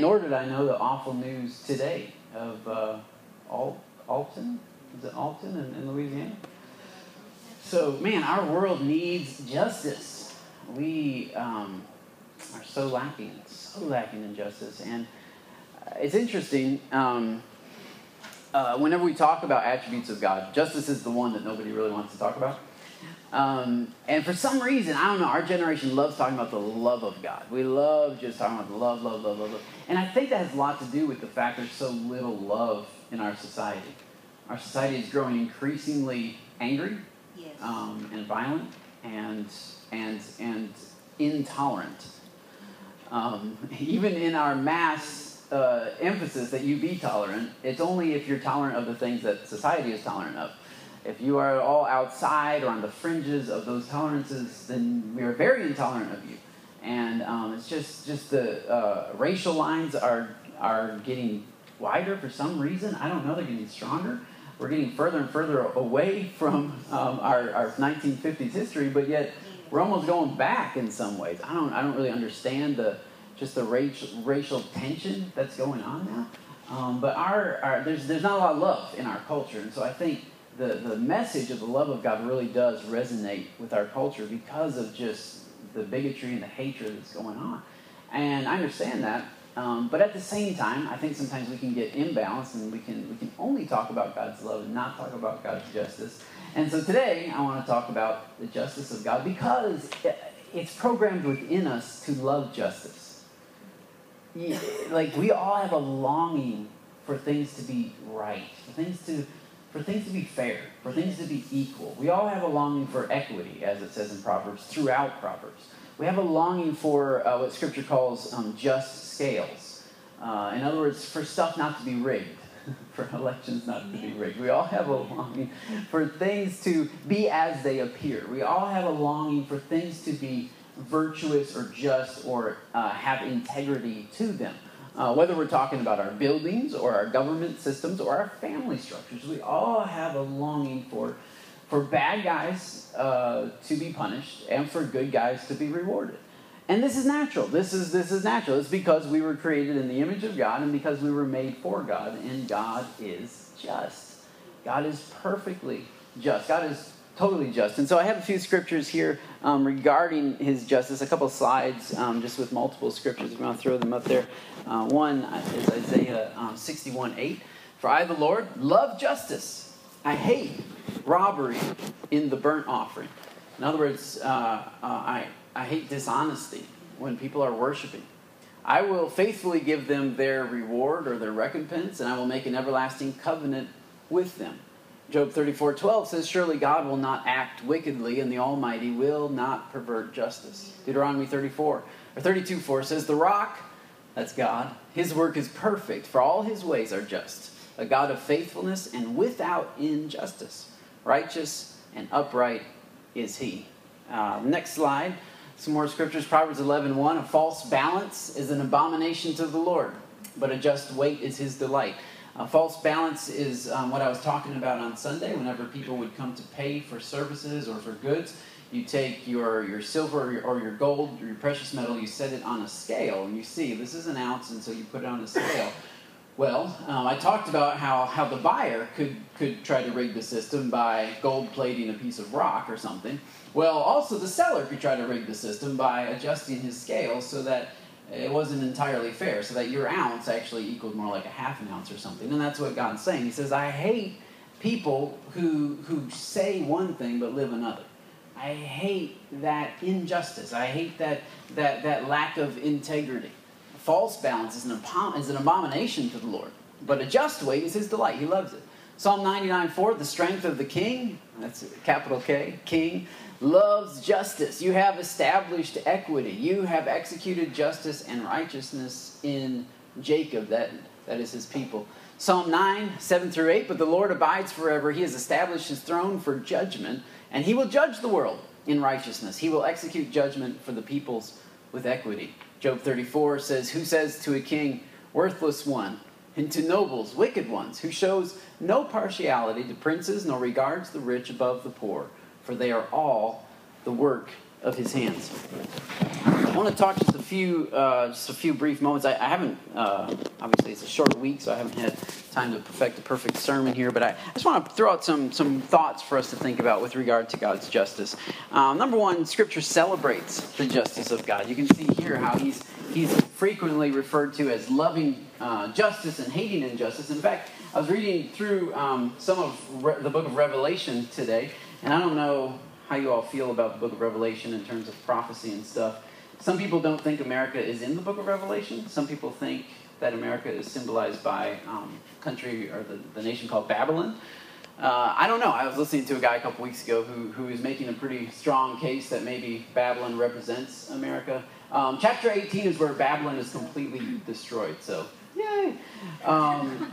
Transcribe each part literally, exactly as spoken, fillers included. And nor did I know the awful news today of uh, Al- Alton. Is it Alton in, in Louisiana? So, man, our world needs justice. We um, are so lacking, so lacking in justice. And it's interesting, um, uh, whenever we talk about attributes of God, justice is the one that nobody really wants to talk about. Um, and for some reason, I don't know, our generation loves talking about the love of God. We love just talking about love, love, love, love, love. And I think that has a lot to do with the fact there's so little love in our society. Our society is growing increasingly angry. Yes. um, and violent and and and intolerant. Um, even in our mass uh, emphasis that you be tolerant, it's only if you're tolerant of the things that society is tolerant of. If you are all outside or on the fringes of those tolerances, then we are very intolerant of you. And um, it's just just the uh, racial lines are are getting wider for some reason. I don't know. They're getting stronger. We're getting further and further away from um, our, our nineteen fifties history, but yet we're almost going back in some ways. I don't I don't really understand the just the racial racial tension that's going on now. Um, but our, our there's there's not a lot of love in our culture, and so I think the the message of the love of God really does resonate with our culture because of just the bigotry and the hatred that's going on. And I understand that. Um, but at the same time, I think sometimes we can get imbalanced, and we can we can only talk about God's love and not talk about God's justice. And so today, I want to talk about the justice of God because it's programmed within us to love justice. Like, we all have a longing for things to be right, for things to for things to be fair, for things to be equal. We all have a longing for equity, as it says in Proverbs, throughout Proverbs. We have a longing for uh, what Scripture calls um, just scales. Uh, in other words, for stuff not to be rigged, for elections not to be rigged. We all have a longing for things to be as they appear. We all have a longing for things to be virtuous or just or uh, have integrity to them. Uh, whether we're talking about our buildings or our government systems or our family structures, we all have a longing for for bad guys uh, to be punished, and for good guys to be rewarded. And this is natural. This is this is natural. It's because we were created in the image of God, and because we were made for God, and God is just. God is perfectly just. God is totally just. And so I have a few scriptures here um, regarding his justice, a couple of slides um, just with multiple scriptures. I'm going to throw them up there. Uh, one is Isaiah um, sixty-one eight. For I, the Lord, love justice. I hate robbery in the burnt offering. In other words, uh, uh, I, I hate dishonesty when people are worshiping. I will faithfully give them their reward or their recompense, and I will make an everlasting covenant with them. Job thirty-four twelve says, surely God will not act wickedly, and the Almighty will not pervert justice. Deuteronomy thirty-four, or thirty-two four says, the rock, that's God, his work is perfect, for all his ways are just. A God of faithfulness and without injustice. Righteous and upright is he. Uh, next slide. Some more scriptures. Proverbs eleven one. A false balance is an abomination to the Lord, but a just weight is his delight. A false balance is um, what I was talking about on Sunday. Whenever people would come to pay for services or for goods, you take your, your silver or your, or your gold or your precious metal, you set it on a scale, and you see this is an ounce, and so you put it on a scale. Well, um, I talked about how, how the buyer could, could try to rig the system by gold plating a piece of rock or something. Well, also the seller could try to rig the system by adjusting his scale so that it wasn't entirely fair, so that your ounce actually equaled more like a half an ounce or something. And that's what God's saying. He says, I hate people who, who say one thing but live another. I hate that injustice. I hate that, that, that lack of integrity. False balance is an, abom- is an abomination to the Lord, but a just weight is his delight. He loves it. Psalm ninety-nine four, the strength of the king, that's capital K, king, loves justice. You have established equity. You have executed justice and righteousness in Jacob. That, that is his people. Psalm nine, seven through eight, but the Lord abides forever. He has established his throne for judgment, and he will judge the world in righteousness. He will execute judgment for the peoples with equity. Job thirty-four says, who says to a king, worthless one, and to nobles, wicked ones, who shows no partiality to princes, nor regards the rich above the poor, for they are all the work of his hands. I want to talk just a few, uh, just a few brief moments. I, I haven't, uh, obviously it's a short week, so I haven't had time to perfect the perfect sermon here, but I just want to throw out some some thoughts for us to think about with regard to God's justice. Um, number one, Scripture celebrates the justice of God. You can see here how he's he's frequently referred to as loving uh, justice and hating injustice. In fact, I was reading through um, some of Re- the book of Revelation today, and I don't know how you all feel about the book of Revelation in terms of prophecy and stuff. Some people don't think America is in the book of Revelation. Some people think that America is symbolized by um, country or the, the nation called Babylon. Uh, I don't know. I was listening to a guy a couple weeks ago who, who was making a pretty strong case that maybe Babylon represents America. Um, chapter eighteen is where Babylon is completely destroyed, so yay! Um,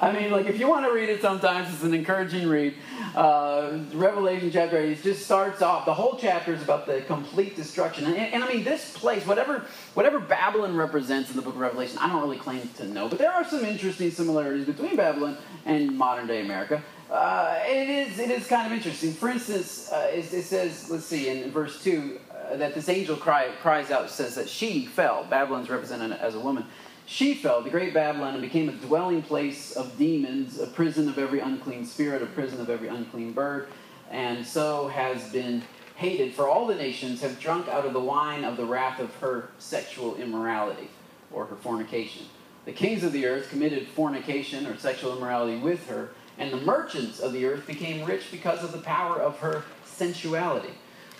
I mean, like, if you want to read it sometimes, it's an encouraging read. Uh, Revelation chapter eight, it just starts off, the whole chapter is about the complete destruction. And, and, and I mean, this place, whatever whatever Babylon represents in the book of Revelation, I don't really claim to know, but there are some interesting similarities between Babylon and modern-day America. Uh, it is it is kind of interesting. For instance, uh, it, it says, let's see, in verse two, uh, that this angel cry, cries out, says that she fell. Babylon's represented as a woman. She fell, the great Babylon, and became a dwelling place of demons, a prison of every unclean spirit, a prison of every unclean bird, and so has been hated. For all the nations have drunk out of the wine of the wrath of her sexual immorality, or her fornication. The kings of the earth committed fornication or sexual immorality with her, and the merchants of the earth became rich because of the power of her sensuality.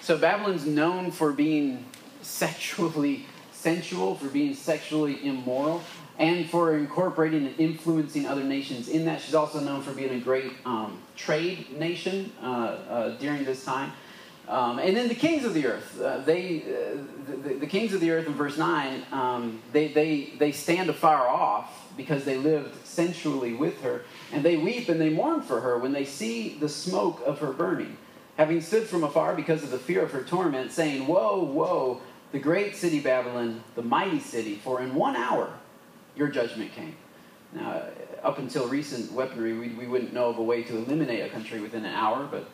So Babylon's known for being sexually sensual, for being sexually immoral, and for incorporating and influencing other nations in that. She's also known for being a great um, trade nation uh, uh, during this time. Um, and then the kings of the earth, uh, they, uh, the, the kings of the earth in verse nine, um, they, they, they stand afar off because they lived sensually with her, and they weep and they mourn for her when they see the smoke of her burning, having stood from afar because of the fear of her torment, saying, "Woe, woe, the great city Babylon, the mighty city, for in one hour your judgment came." Now, up until recent weaponry, we, we wouldn't know of a way to eliminate a country within an hour, but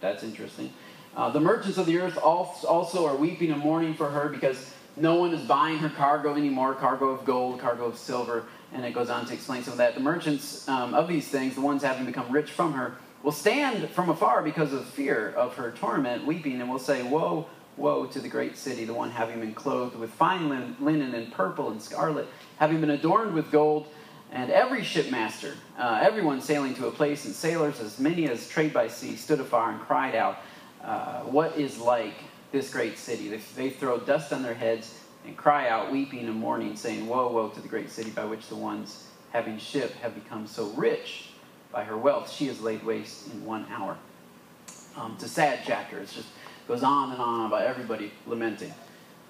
that's interesting. Uh, the merchants of the earth also are weeping and mourning for her because no one is buying her cargo anymore, cargo of gold, cargo of silver, and it goes on to explain some of that. The merchants um, of these things, the ones having become rich from her, will stand from afar because of fear of her torment, weeping, and will say, "Woe, woe to the great city, the one having been clothed with fine lin- linen and purple and scarlet, having been adorned with gold, and every shipmaster, uh, everyone sailing to a place, and sailors, as many as trade by sea, stood afar and cried out, uh, what is like this great city?" They, they throw dust on their heads and cry out, weeping and mourning, saying, "Woe, woe to the great city by which the ones having ship have become so rich by her wealth. She is laid waste in one hour." Um, it's a sad chapter. It's just goes on and on about everybody lamenting.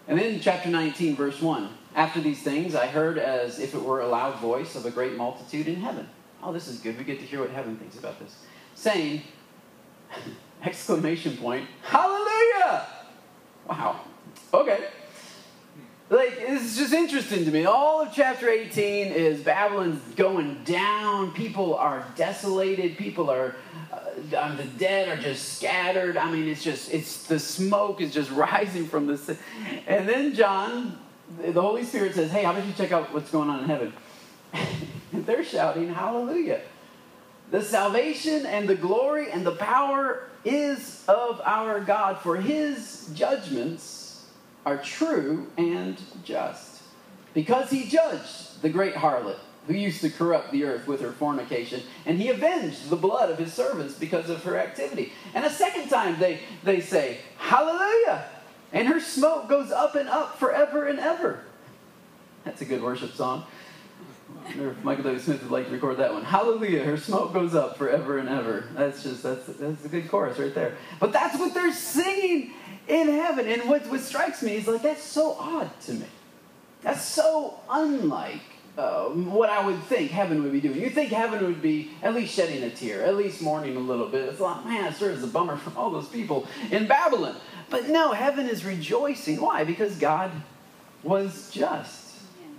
And then chapter nineteen, verse one. "After these things, I heard as if it were a loud voice of a great multitude in heaven." Oh, this is good. We get to hear what heaven thinks about this. "Saying," exclamation point, "Hallelujah!" Wow. Okay. Like, this is just interesting to me. All of chapter eighteen is Babylon's going down. People are desolated. People are, uh, the dead are just scattered. I mean, it's just, it's the smoke is just rising from the city. And then John, the Holy Spirit says, "Hey, how about you check out what's going on in heaven?" They're shouting, "Hallelujah. The salvation and the glory and the power is of our God, for his judgments are true and just. Because he judged the great harlot who used to corrupt the earth with her fornication, and he avenged the blood of his servants because of her activity." And a second time they, they say, "Hallelujah! And her smoke goes up and up forever and ever." That's a good worship song. I wonder if Michael David Smith would like to record that one. "Hallelujah, her smoke goes up forever and ever." That's just, that's, that's a good chorus right there. But that's what they're singing in heaven. And what, what strikes me is, like, that's so odd to me. That's so unlike uh, what I would think heaven would be doing. You'd think heaven would be at least shedding a tear, at least mourning a little bit. It's like, man, it sure is a bummer for all those people in Babylon. But no, heaven is rejoicing. Why? Because God was just.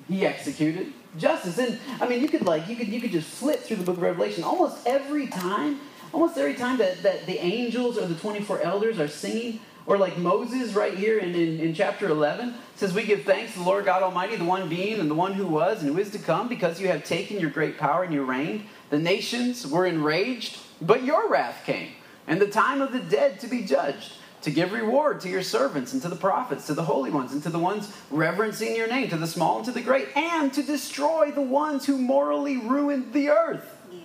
He executed justice. And I mean, you could like you could you could just flip through the book of Revelation almost every time, almost every time that, that the angels or the twenty-four elders are singing Or like Moses right here in, in, in chapter eleven says, we give thanks to the Lord God Almighty, the one being and the one who was and who is to come, because you have taken your great power and you reigned. The nations were enraged, but your wrath came, and the time of the dead to be judged, to give reward to your servants and to the prophets, to the holy ones and to the ones reverencing your name, to the small and to the great, and to destroy the ones who morally ruined the earth. Yes.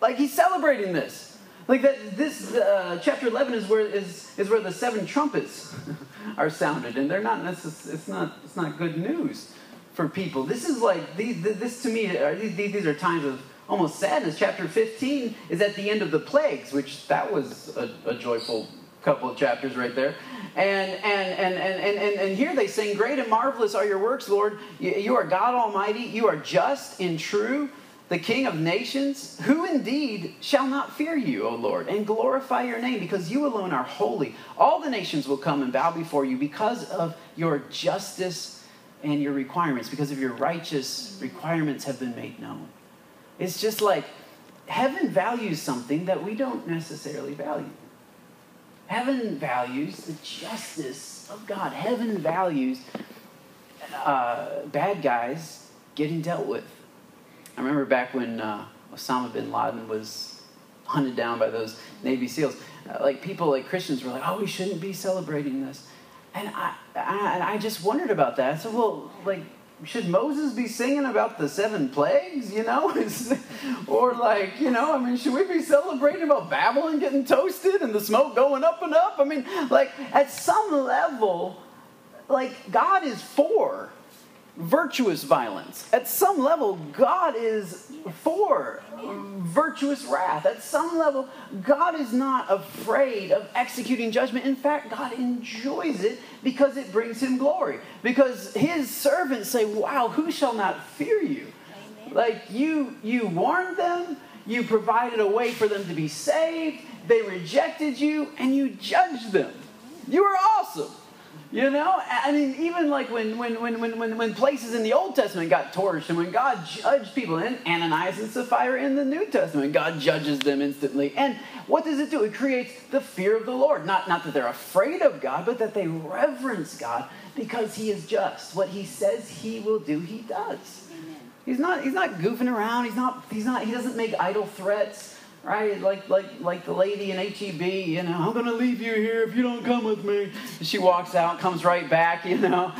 Like he's celebrating this. Like that. This uh, chapter eleven is where is is where the seven trumpets are sounded, and they're not necess- It's not. It's not good news for people. This is like these. This to me are these. These are times of almost sadness. Chapter fifteen is at the end of the plagues, which that was a, a joyful couple of chapters right there. And and, and, and, and and and here they sing, great and marvelous are your works, Lord. You are God Almighty. You are just and true, the King of nations. Who indeed shall not fear you, O Lord, and glorify your name, because you alone are holy. All the nations will come and bow before you because of your justice and your requirements, because of your righteous requirements have been made known. It's just like heaven values something that we don't necessarily value. Heaven values the justice of God. Heaven values uh, bad guys getting dealt with. I remember back when uh, Osama bin Laden was hunted down by those Navy SEALs. Uh, like people, like Christians, were like, "Oh, we shouldn't be celebrating this." And I, I, I just wondered about that. I said, "Well, like, should Moses be singing about the seven plagues? You know, or like, you know, I mean, should we be celebrating about Babylon getting toasted and the smoke going up and up? I mean, like, at some level, like, God is for." Virtuous violence. At some level, God is for virtuous wrath. At some level, God is not afraid of executing judgment. In fact, God enjoys it because it brings him glory. Because his servants say, wow, who shall not fear you? Amen. Like you, you warned them. You provided a way for them to be saved. They rejected you and you judged them. You were awesome. You know, I mean, even like when when, when, when when places in the Old Testament got torched and when God judged people, and Ananias and Sapphira in the New Testament, God judges them instantly. And what does it do? It creates the fear of the Lord. Not, not that they're afraid of God, but that they reverence God because he is just. What he says he will do, he does. Amen. He's not he's not goofing around. He's not he's not he doesn't make idle threats. Right, like like like the lady in H E B, you know, I'm going to leave you here if you don't come with me. She walks out, comes right back, you know.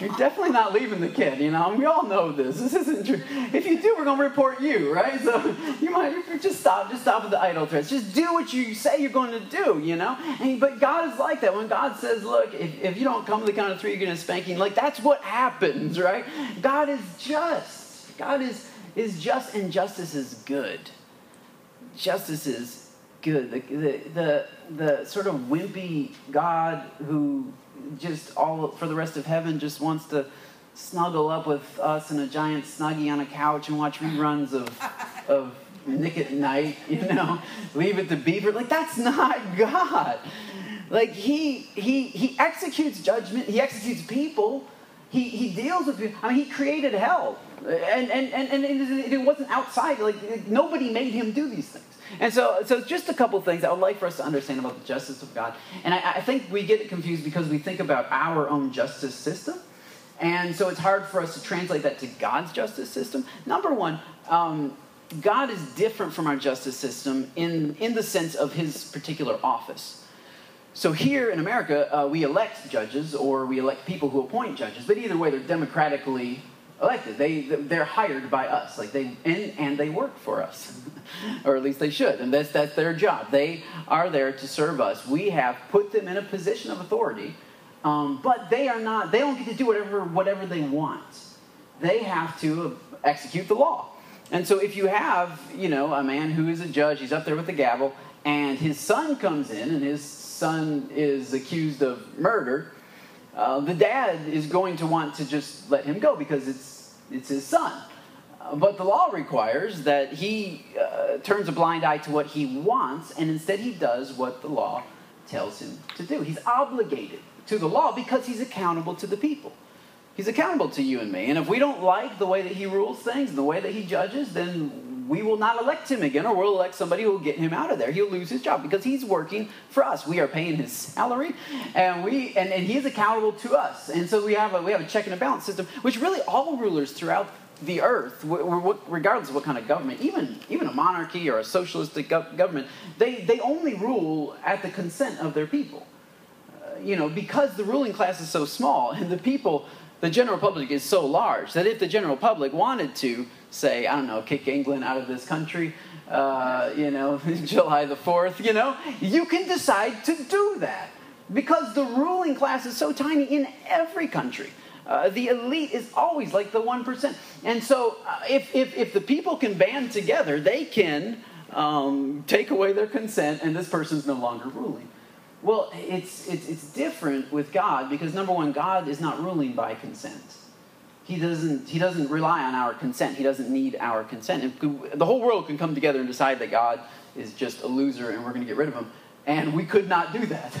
You're definitely not leaving the kid, you know. We all know this. This isn't true. If you do, we're going to report you, right? So you might just stop, just stop with the idle threats. Just do what you say you're going to do, you know. And, but God is like that. When God says, look, if, if you don't come to the count of three, you're going to spanking. Like, that's what happens, right? God is just. God is is just, and justice is good. Justice is good. The, the the the sort of wimpy God who just all for the rest of heaven just wants to snuggle up with us in a giant snuggie on a couch and watch reruns of of Nick at Night, you know, Leave It to Beaver. Like, that's not God. Like he he he executes judgment. He executes people. He he deals with people. I mean, he created hell. And, and and and it wasn't outside. Like, nobody made him do these things. And so, so just a couple things I would like for us to understand about the justice of God. And I, I think we get it confused because we think about our own justice system, and so it's hard for us to translate that to God's justice system. Number one, um, God is different from our justice system in in the sense of his particular office. So here in America, uh, we elect judges, or we elect people who appoint judges. But either way, they're democratically elected. They, they're hired by us. Like they and, and they work for us. Or at least they should. And that's, that's their job. They are there to serve us. We have put them in a position of authority. Um, but they are not, they don't get to do whatever, whatever they want. They have to execute the law. And so if you have, you know, a man who is a judge, he's up there with the gavel, and his son comes in, and his son is accused of murder, Uh, the dad is going to want to just let him go because it's it's his son. Uh, but the law requires that he uh, turns a blind eye to what he wants, and instead he does what the law tells him to do. He's obligated to the law because he's accountable to the people. He's accountable to you and me. And if we don't like the way that he rules things, the way that he judges, then we will not elect him again, or we'll elect somebody who will get him out of there. He'll lose his job because he's working for us. We are paying his salary, and we and, and he is accountable to us. And so we have a we have a check and a balance system, which really all rulers throughout the earth, regardless of what kind of government, even even a monarchy or a socialistic government, they, they only rule at the consent of their people. Uh, you know, because the ruling class is so small and the people, the general public is so large that if the general public wanted to say, I don't know, kick England out of this country, uh, you know, July the fourth, you know, you can decide to do that because the ruling class is so tiny in every country. Uh, the elite is always like the one percent. And so uh, if, if, if the people can band together, they can um, take away their consent and this person's no longer ruling. Well, it's, it's, it's different with God because, number one, God is not ruling by consent. He doesn't, he doesn't rely on our consent. He doesn't need our consent. If the whole world can come together and decide that God is just a loser and we're going to get rid of him. And we could not do that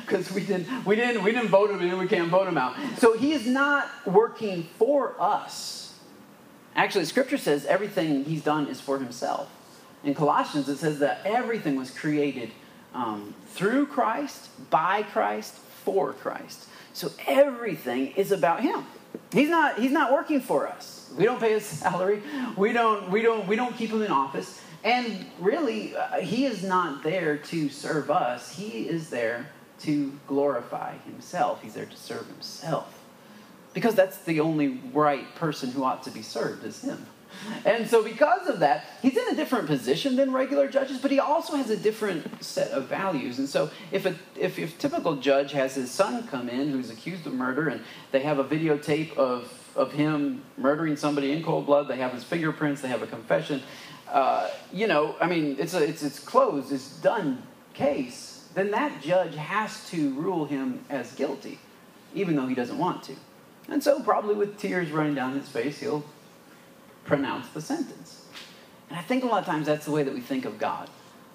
because we didn't, we didn't, we didn't vote him in and we can't vote him out. So he is not working for us. Actually, Scripture says everything he's done is for himself. In Colossians, it says that everything was created um, through Christ, by Christ, for Christ. So everything is about him. He's not, he's not working for us. We don't pay his salary. We don't, we don't, we don't keep him in office. And really, uh, he is not there to serve us. He is there to glorify himself. He's there to serve himself. Because that's the only right person who ought to be served is him. And so because of that, he's in a different position than regular judges, but he also has a different set of values. And so if a if, if typical judge has his son come in who's accused of murder and they have a videotape of, of him murdering somebody in cold blood, they have his fingerprints, they have a confession, Uh, you know, I mean, it's a, it's it's closed, it's done case, then that judge has to rule him as guilty, even though he doesn't want to. And so probably with tears running down his face, he'll pronounce the sentence. And I think a lot of times that's the way that we think of God.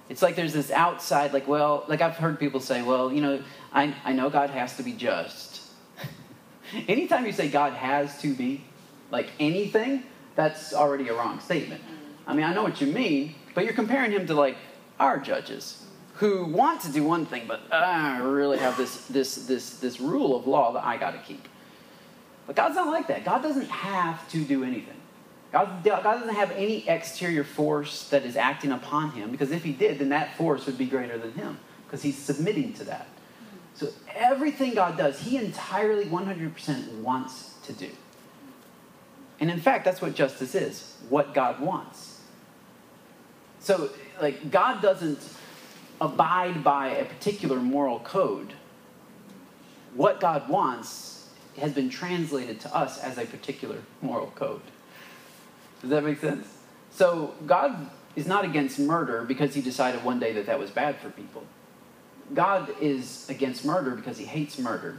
It's like there's this outside, like, well, like I've heard people say, well, you know, I, I know God has to be just. Anytime you say God has to be, like anything, that's already a wrong statement. I mean, I know what you mean, but you're comparing him to, like, our judges who want to do one thing, but uh, I really have this this this this rule of law that I got to keep. But God's not like that. God doesn't have to do anything. God, God doesn't have any exterior force that is acting upon him, because if he did, then that force would be greater than him, because he's submitting to that. So everything God does, he entirely, one hundred percent wants to do. And in fact, that's what justice is, what God wants. So, like, God doesn't abide by a particular moral code. What God wants has been translated to us as a particular moral code. Does that make sense? So, God is not against murder because he decided one day that that was bad for people. God is against murder because he hates murder.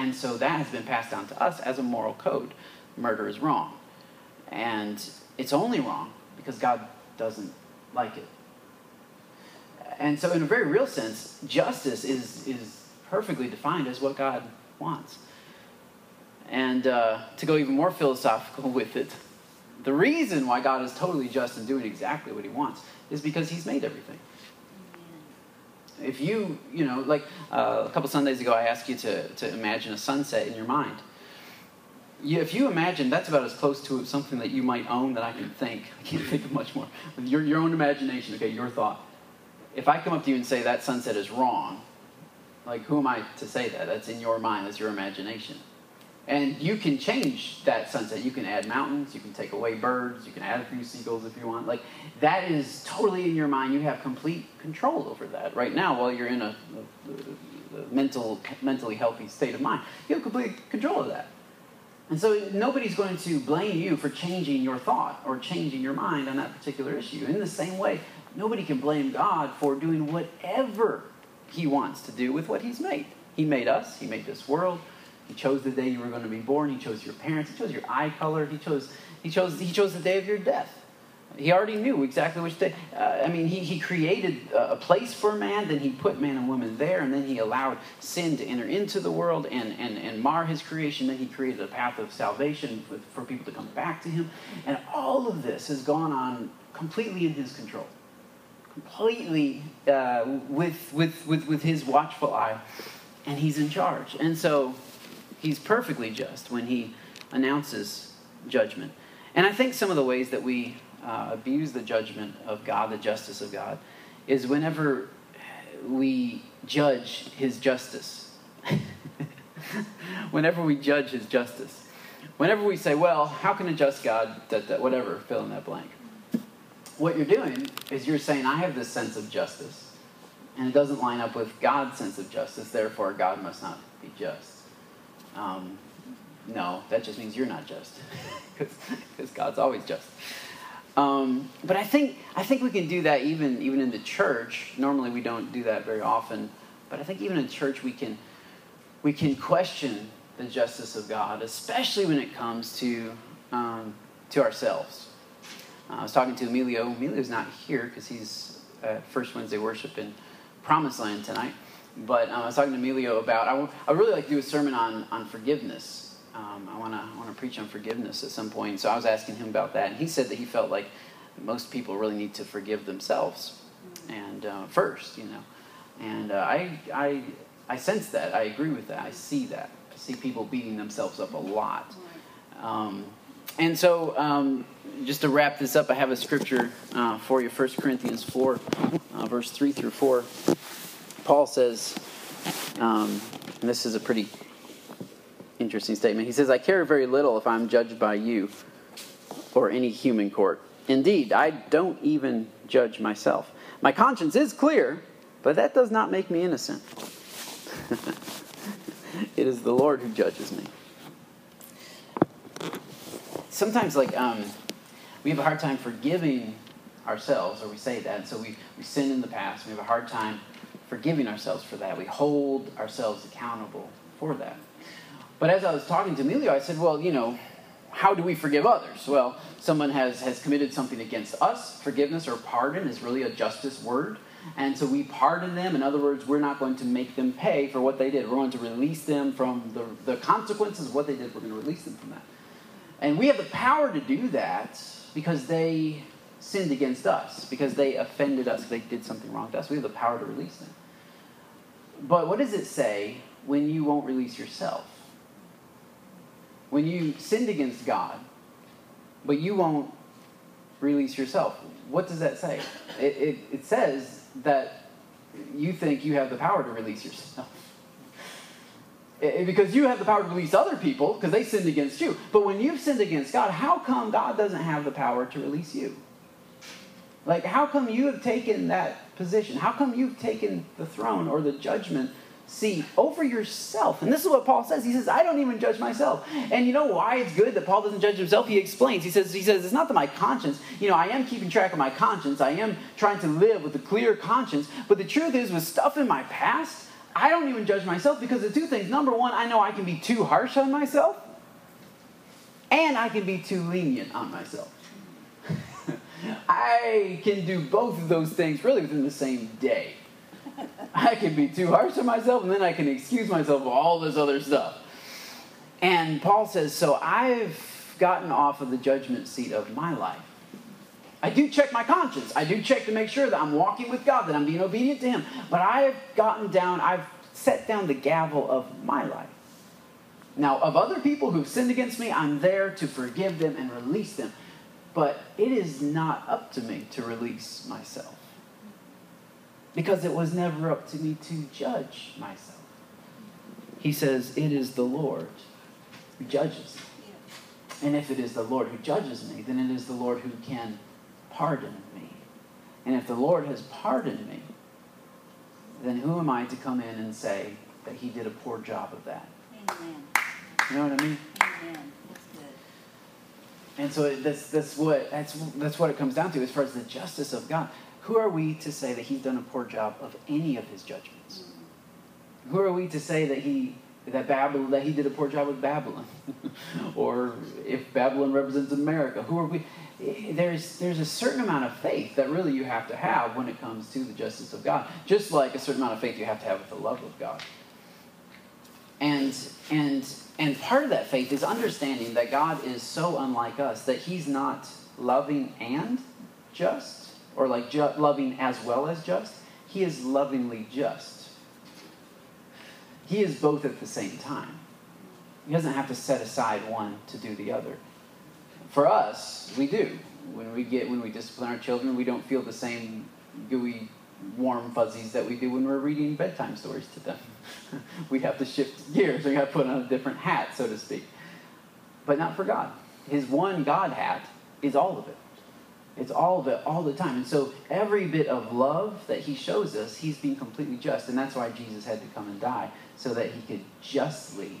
And so that has been passed down to us as a moral code. Murder is wrong. And it's only wrong because God doesn't like it. And so in a very real sense, justice is is perfectly defined as what God wants. And uh, to go even more philosophical with it, the reason why God is totally just and doing exactly what he wants is because he's made everything. If you, you know, like uh, a couple Sundays ago I asked you to, to imagine a sunset in your mind. If you imagine, that's about as close to something that you might own that I can think. I can't think of much more. Your, your own imagination, okay, your thought. If I come up to you and say that sunset is wrong, like, who am I to say that? That's in your mind. That's your imagination. And you can change that sunset. You can add mountains. You can take away birds. You can add a few seagulls if you want. Like, that is totally in your mind. You have complete control over that right now while you're in a, a, a mental, mentally healthy state of mind. You have complete control of that. And so nobody's going to blame you for changing your thought or changing your mind on that particular issue. In the same way, nobody can blame God for doing whatever he wants to do with what he's made. He made us. He made this world. He chose the day you were going to be born. He chose your parents. He chose your eye color. He chose, he chose, he chose the day of your death. He already knew exactly which day. Uh, I mean, he, he created a place for man, then he put man and woman there, and then he allowed sin to enter into the world and, and, and mar his creation. Then he created a path of salvation for, for people to come back to him. And all of this has gone on completely in his control, completely uh, with, with, with, with his watchful eye, and he's in charge. And so he's perfectly just when he announces judgment. And I think some of the ways that we Uh, abuse the judgment of God, the justice of God, is whenever we judge his justice. Whenever we judge his justice. Whenever we say, well, how can a just God, that, that, whatever, fill in that blank. What you're doing is you're saying, I have this sense of justice, and it doesn't line up with God's sense of justice, therefore God must not be just. Um, no, that just means you're not just, because God's always just. Um, but I think I think we can do that even even in the church. Normally we don't do that very often, but I think even in church we can we can question the justice of God, especially when it comes to um, to ourselves. Uh, I was talking to Emilio. Emilio's not here because he's at First Wednesday Worship in Promised Land tonight. But um, I was talking to Emilio about I would I would really like to do a sermon on on forgiveness. Um, I want to I want to preach on forgiveness at some point. So I was asking him about that, and he said that he felt like most people really need to forgive themselves, and uh, first, you know. And uh, I I I sense that. I agree with that. I see that. I see people beating themselves up a lot. Um, and so, um, just to wrap this up, I have a scripture uh, for you. First Corinthians four, uh, verse three through four. Paul says, um, and this is a pretty interesting statement. He says, I care very little if I'm judged by you or any human court. Indeed, I don't even judge myself. My conscience is clear, but that does not make me innocent. It is the Lord who judges me. Sometimes, like, um, we have a hard time forgiving ourselves, or we say that, and so we, we sin in the past. We have a hard time forgiving ourselves for that. We hold ourselves accountable for that. But as I was talking to Emilio, I said, well, you know, how do we forgive others? Well, someone has, has committed something against us. Forgiveness or pardon is really a justice word. And so we pardon them. In other words, we're not going to make them pay for what they did. We're going to release them from the, the consequences of what they did. We're going to release them from that. And we have the power to do that because they sinned against us, because they offended us, they did something wrong to us. We have the power to release them. But what does it say when you won't release yourself? When you sinned against God, but you won't release yourself, what does that say? It, it, it says that you think you have the power to release yourself. It, because you have the power to release other people because they sinned against you. But when you've sinned against God, how come God doesn't have the power to release you? Like, how come you have taken that position? How come you've taken the throne or the judgment See, over yourself? And this is what Paul says. He says, I don't even judge myself. And you know why it's good that Paul doesn't judge himself? He explains. He says, he says, it's not that my conscience, you know, I am keeping track of my conscience. I am trying to live with a clear conscience. But the truth is, with stuff in my past, I don't even judge myself because of two things. Number one, I know I can be too harsh on myself, and I can be too lenient on myself. I can do both of those things really within the same day. I can be too harsh on myself, and then I can excuse myself for all this other stuff. And Paul says, so I've gotten off of the judgment seat of my life. I do check my conscience. I do check to make sure that I'm walking with God, that I'm being obedient to him. But I have gotten down, I've set down the gavel of my life. Now, of other people who've sinned against me, I'm there to forgive them and release them. But it is not up to me to release myself, because it was never up to me to judge myself. He says, it is the Lord who judges me. And if it is the Lord who judges me, then it is the Lord who can pardon me. And if the Lord has pardoned me, then who am I to come in and say that he did a poor job of that? Amen. You know what I mean? Amen. That's good. And so that's, that's, what, that's, that's what it comes down to as far as the justice of God. Who are we to say that he's done a poor job of any of his judgments? Who are we to say that he that Babylon that he did a poor job with Babylon? Or if Babylon represents America, who are we? there's there's a certain amount of faith that really you have to have when it comes to the justice of God, just like a certain amount of faith you have to have with the love of God. And and and part of that faith is understanding that God is so unlike us that He's not loving and just, or like ju- loving as well as just. He is lovingly just. He is both at the same time. He doesn't have to set aside one to do the other. For us, we do. When we get when we discipline our children, we don't feel the same gooey, warm fuzzies that we do when we're reading bedtime stories to them. We have to shift gears. We have to put on a different hat, so to speak. But not for God. His one God hat is all of it. It's all of it all the time. And so every bit of love that He shows us, He's being completely just. And that's why Jesus had to come and die, so that He could justly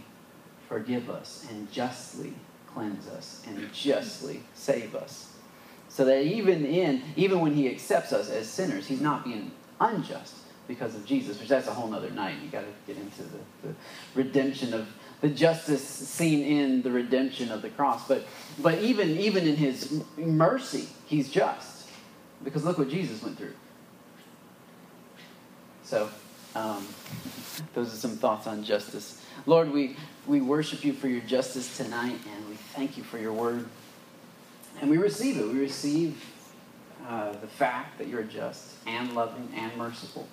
forgive us and justly cleanse us and justly save us. So that even in, even when He accepts us as sinners, He's not being unjust because of Jesus, which that's a whole other night. You got to get into the, the redemption of the justice seen in the redemption of the cross. But but even even in His mercy, He's just, because look what Jesus went through. So um, those are some thoughts on justice. Lord, we, we worship You for Your justice tonight, and we thank You for Your word. And we receive it. We receive uh, the fact that You're just and loving and merciful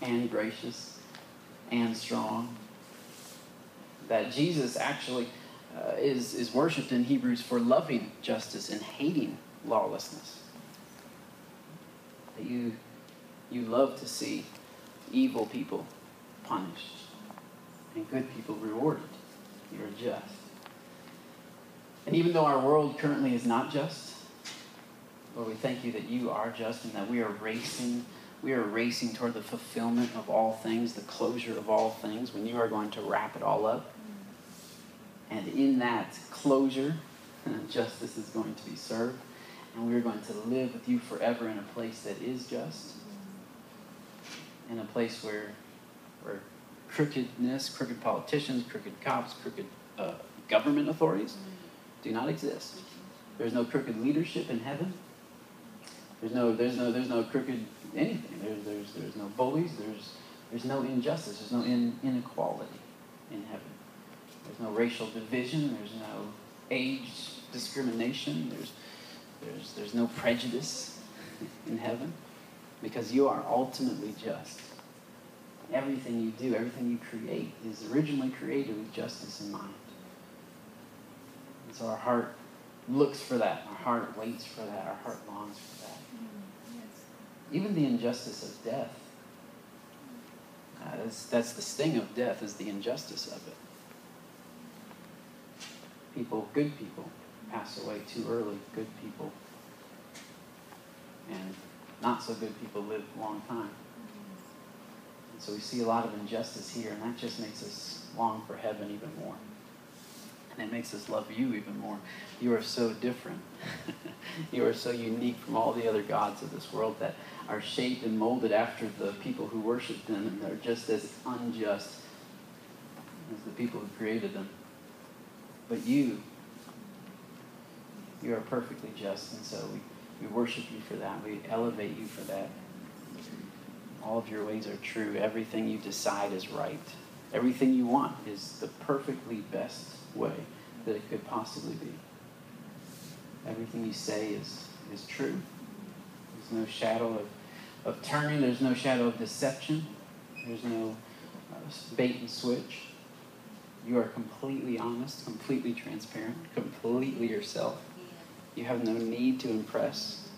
and gracious and strong. That Jesus actually uh, is, is worshipped in Hebrews for loving justice and hating lawlessness. That you, you love to see evil people punished and good people rewarded. You're just. And even though our world currently is not just, Lord, we thank You that You are just and that we are racing, we are racing toward the fulfillment of all things, the closure of all things, when You are going to wrap it all up. And in that closure, justice is going to be served, and we are going to live with You forever in a place that is just, in a place where, where crookedness, crooked politicians, crooked cops, crooked uh, government authorities do not exist. There's no crooked leadership in heaven. There's no, there's no, there's no crooked anything. There's, there's, there's no bullies. There's, there's no injustice. There's no in, inequality in heaven. There's no racial division. There's no age discrimination. There's, there's, there's no prejudice in heaven, because You are ultimately just. Everything You do, everything You create, is originally created with justice in mind. And so our heart looks for that. Our heart waits for that. Our heart longs for that. Mm, yes. Even the injustice of death. Uh, that's, that's the sting of death, is the injustice of it. People, good people, pass away too early. Good people. And not so good people live a long time. And so we see a lot of injustice here, and that just makes us long for heaven even more. And it makes us love You even more. You are so different. You are so unique from all the other gods of this world that are shaped and molded after the people who worship them, and they're just as unjust as the people who created them. But you, you are perfectly just, and so we, we worship You for that. We elevate You for that. All of Your ways are true. Everything You decide is right. Everything You want is the perfectly best way that it could possibly be. Everything You say is, is true. There's no shadow of, of turning. There's no shadow of deception. There's no uh, bait and switch. You are completely honest, completely transparent, completely Yourself. You have no need to impress.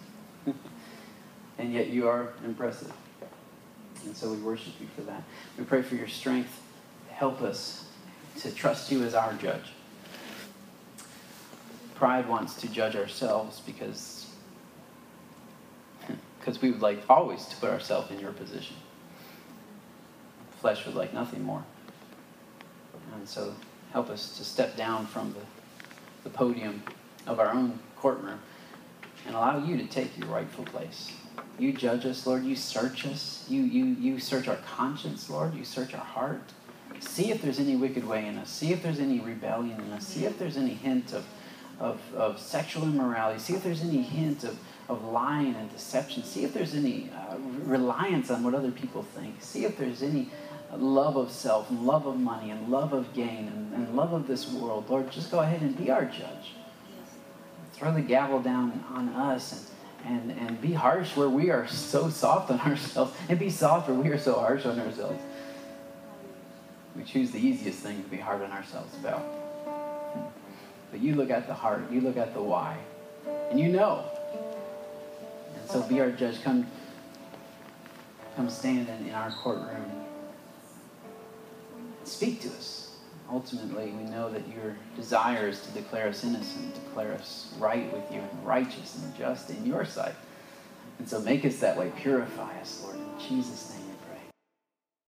And yet You are impressive. And so we worship You for that. We pray for Your strength. Help us to trust You as our judge. Pride wants to judge ourselves because because we would like always to put ourselves in Your position. Flesh would like nothing more. And so help us to step down from the, the podium of our own courtroom and allow You to take your rightful place. You judge us, Lord. You search us. You, you, you search our conscience, Lord. You search our heart. See if there's any wicked way in us. See if there's any rebellion in us. See if there's any hint of, of, of sexual immorality. See if there's any hint of, of lying and deception. See if there's any uh, reliance on what other people think. See if there's any love of self and love of money and love of gain and, and love of this world. Lord, just go ahead and be our judge. Throw the gavel down on us and And, and be harsh where we are so soft on ourselves, and be soft where we are so harsh on ourselves. We choose the easiest thing to be hard on ourselves about. But you look at the heart, you look at the why, and you know. And so be our judge. Come, come stand in, in our courtroom. Speak to us. Ultimately, we know that your desire is to declare us innocent, declare us right with you, and righteous and just in your sight. And so make us that way. Purify us, Lord, in Jesus' name.